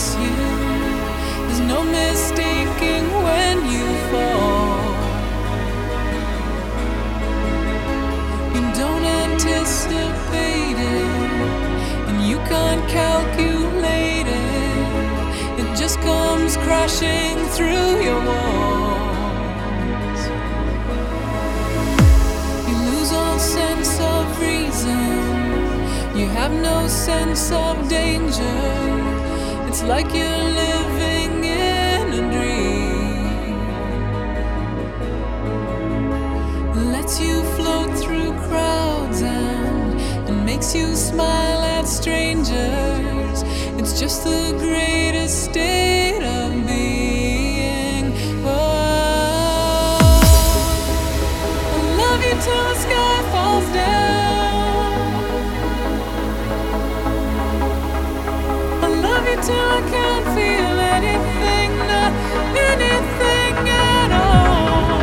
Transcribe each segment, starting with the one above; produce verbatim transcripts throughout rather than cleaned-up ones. miss you. There's no mistaking when you fall. You don't anticipate it, and you can't calculate it. It just comes crashing through your walls. You lose all sense of reason. You have no sense of danger. It's like you're living in a dream. Lets you float through crowds and, and makes you smile at strangers. It's just the greatest state of being. Oh, I love you till the sky falls down. Till I can't feel anything, not anything at all.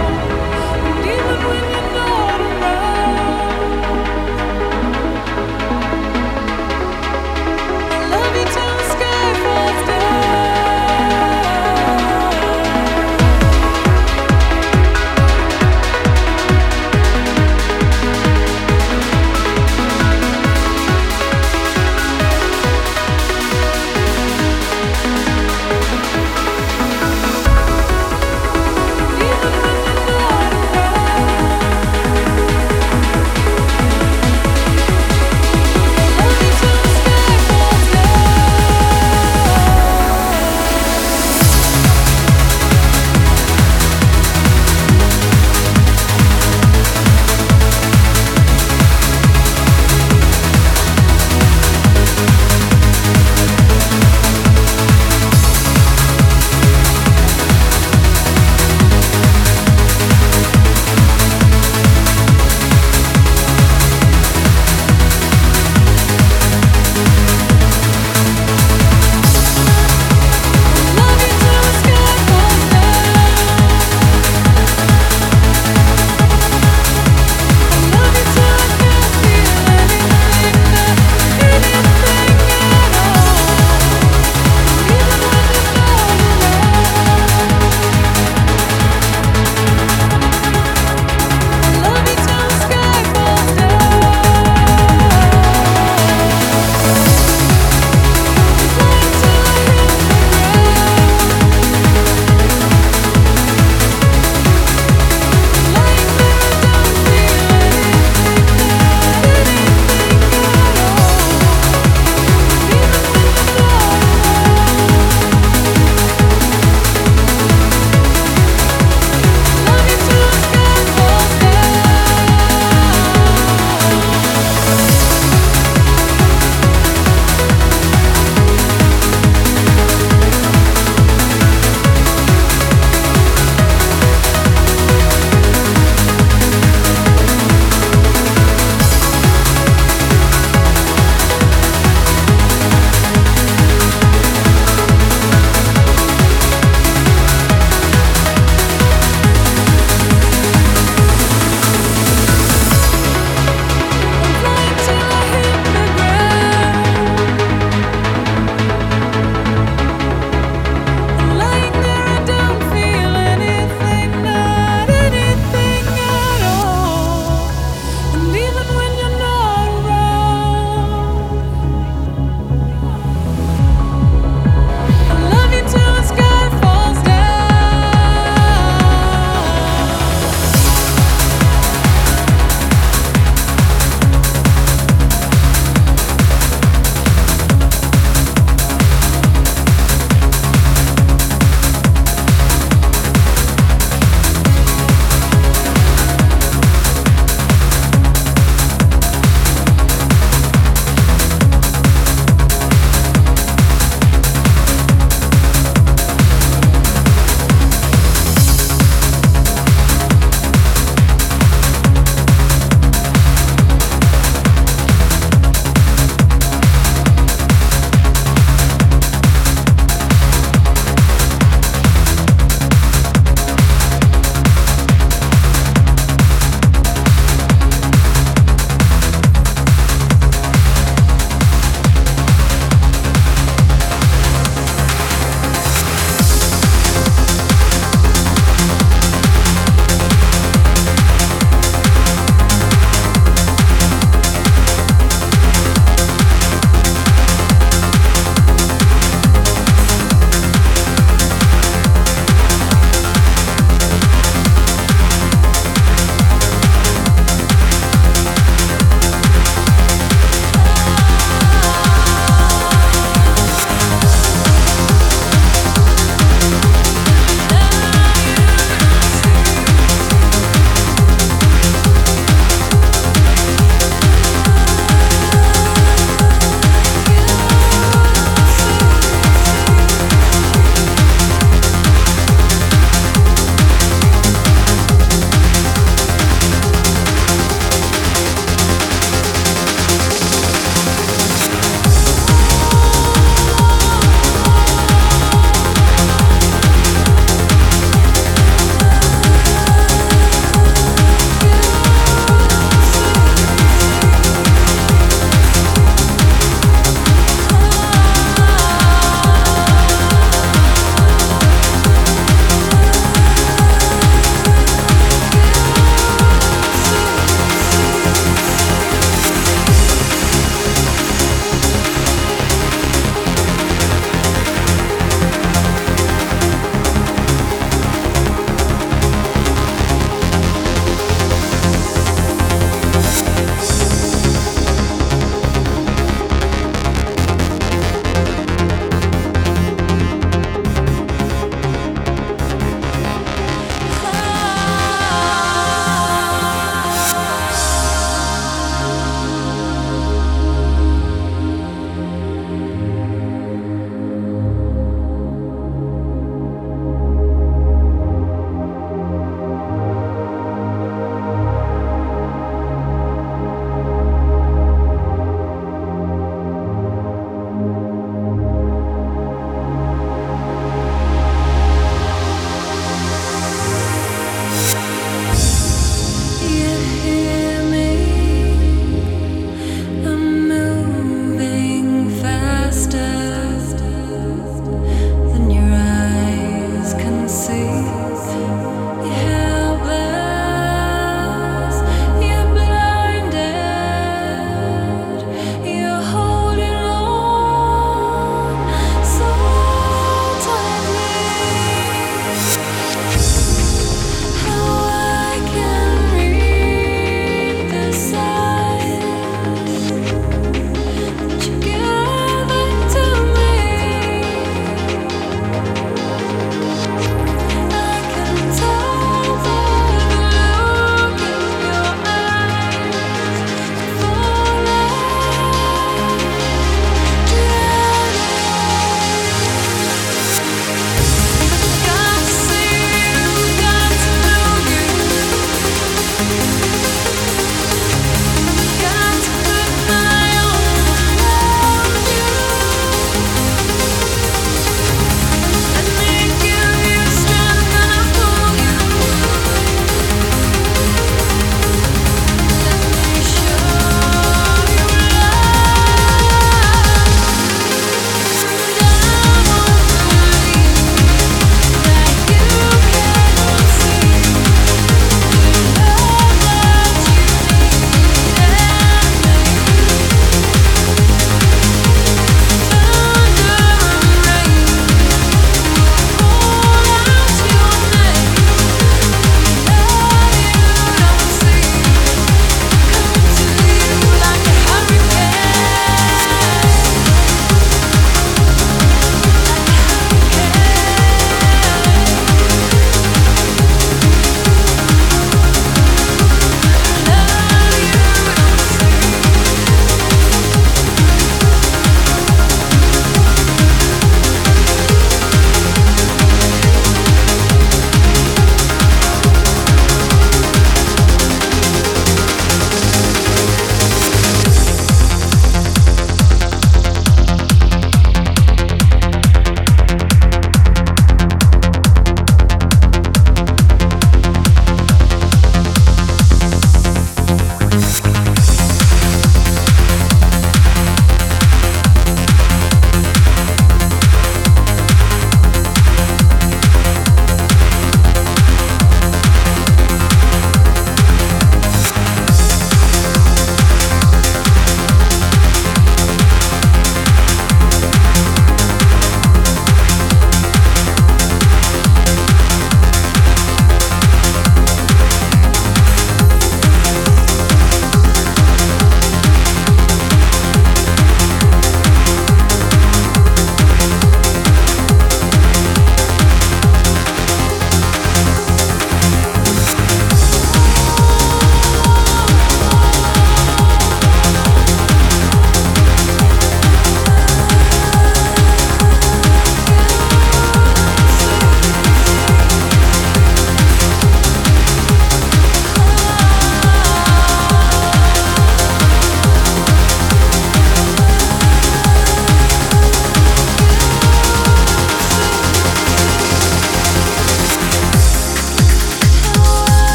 And even when you're not around, I love you till the sky falls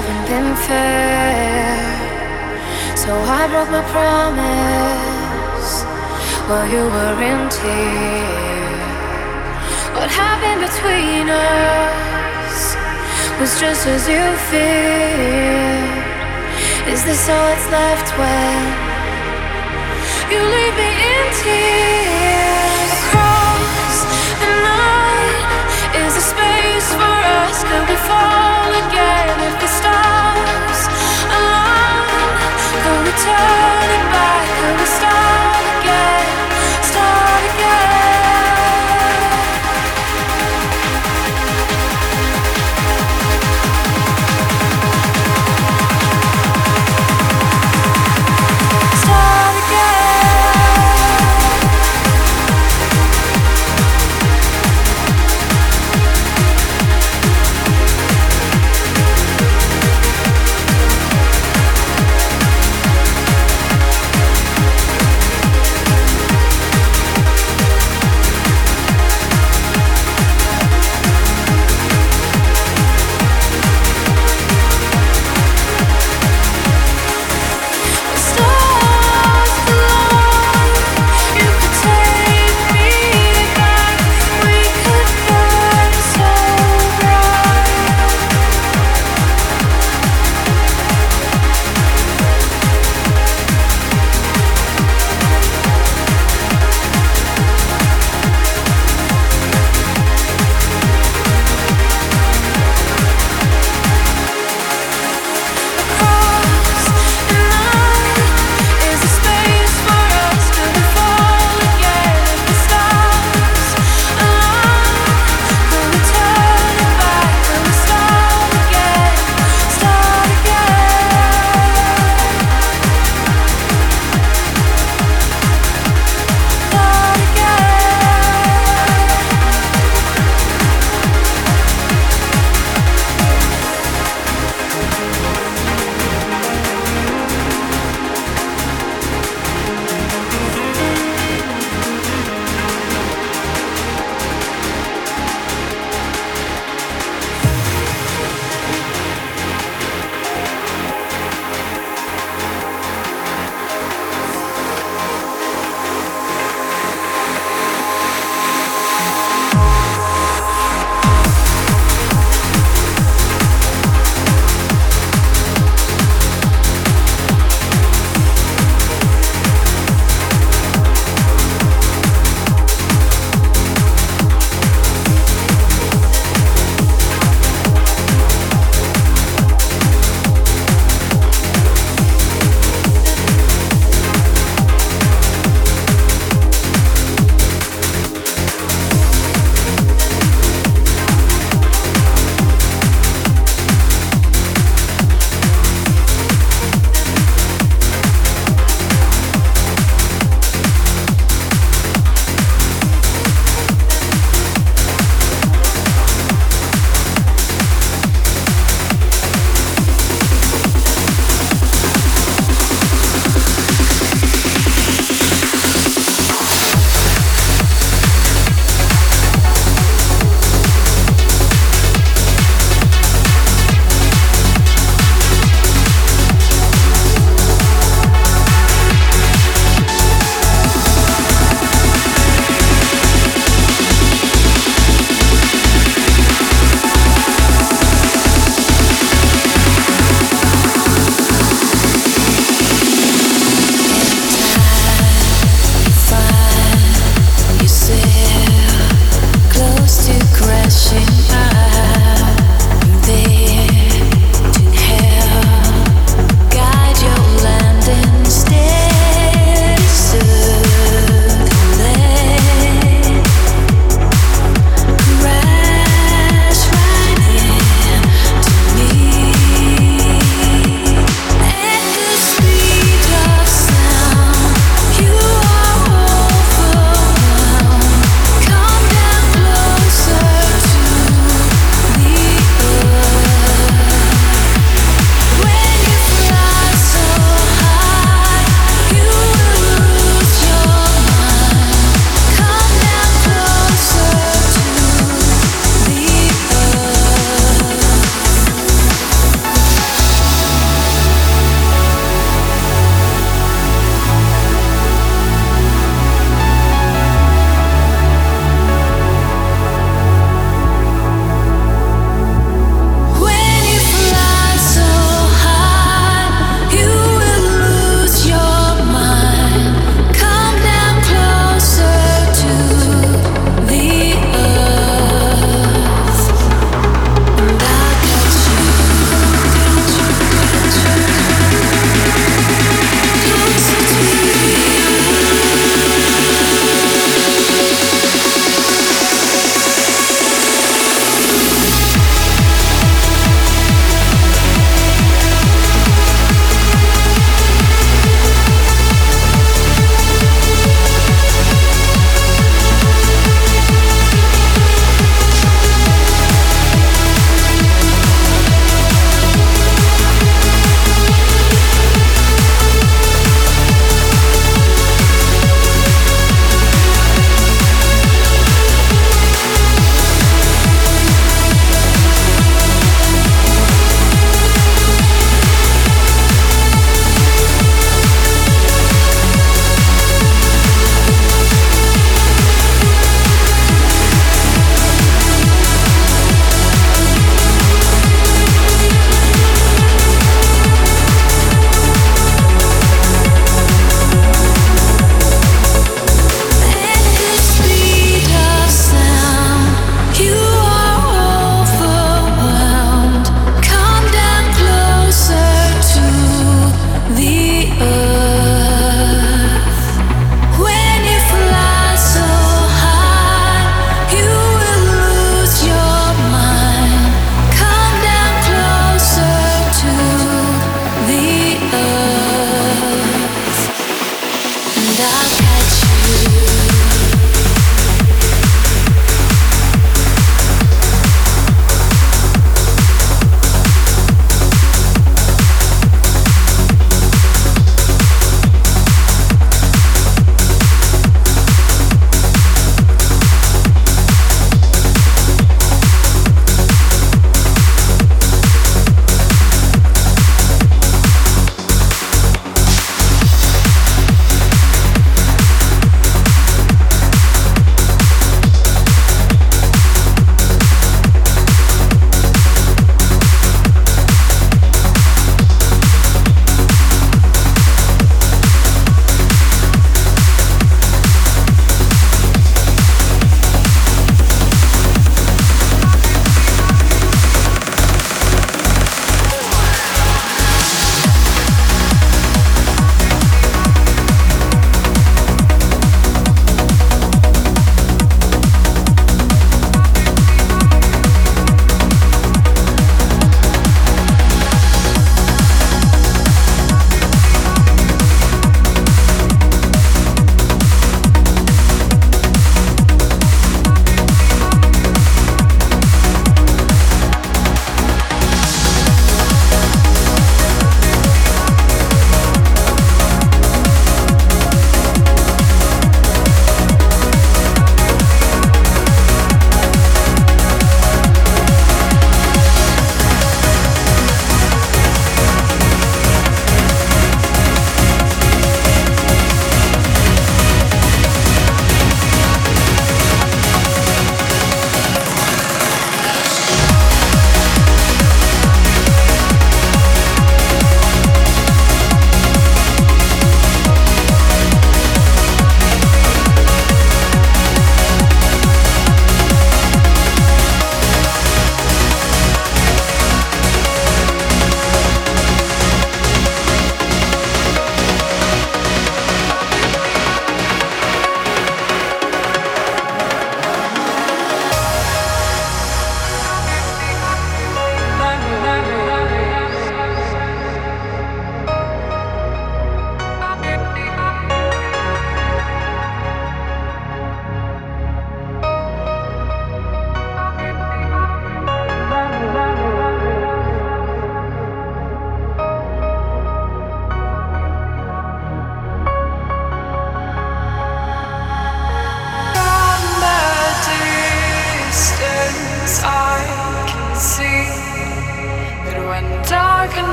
haven't been fair. So I broke my promise while you were in tears. What happened between us was just as you feared. Is this all that's left when you leave me in tears? Across the night is a space for us. Could we fall again if the stars align? Could we turn?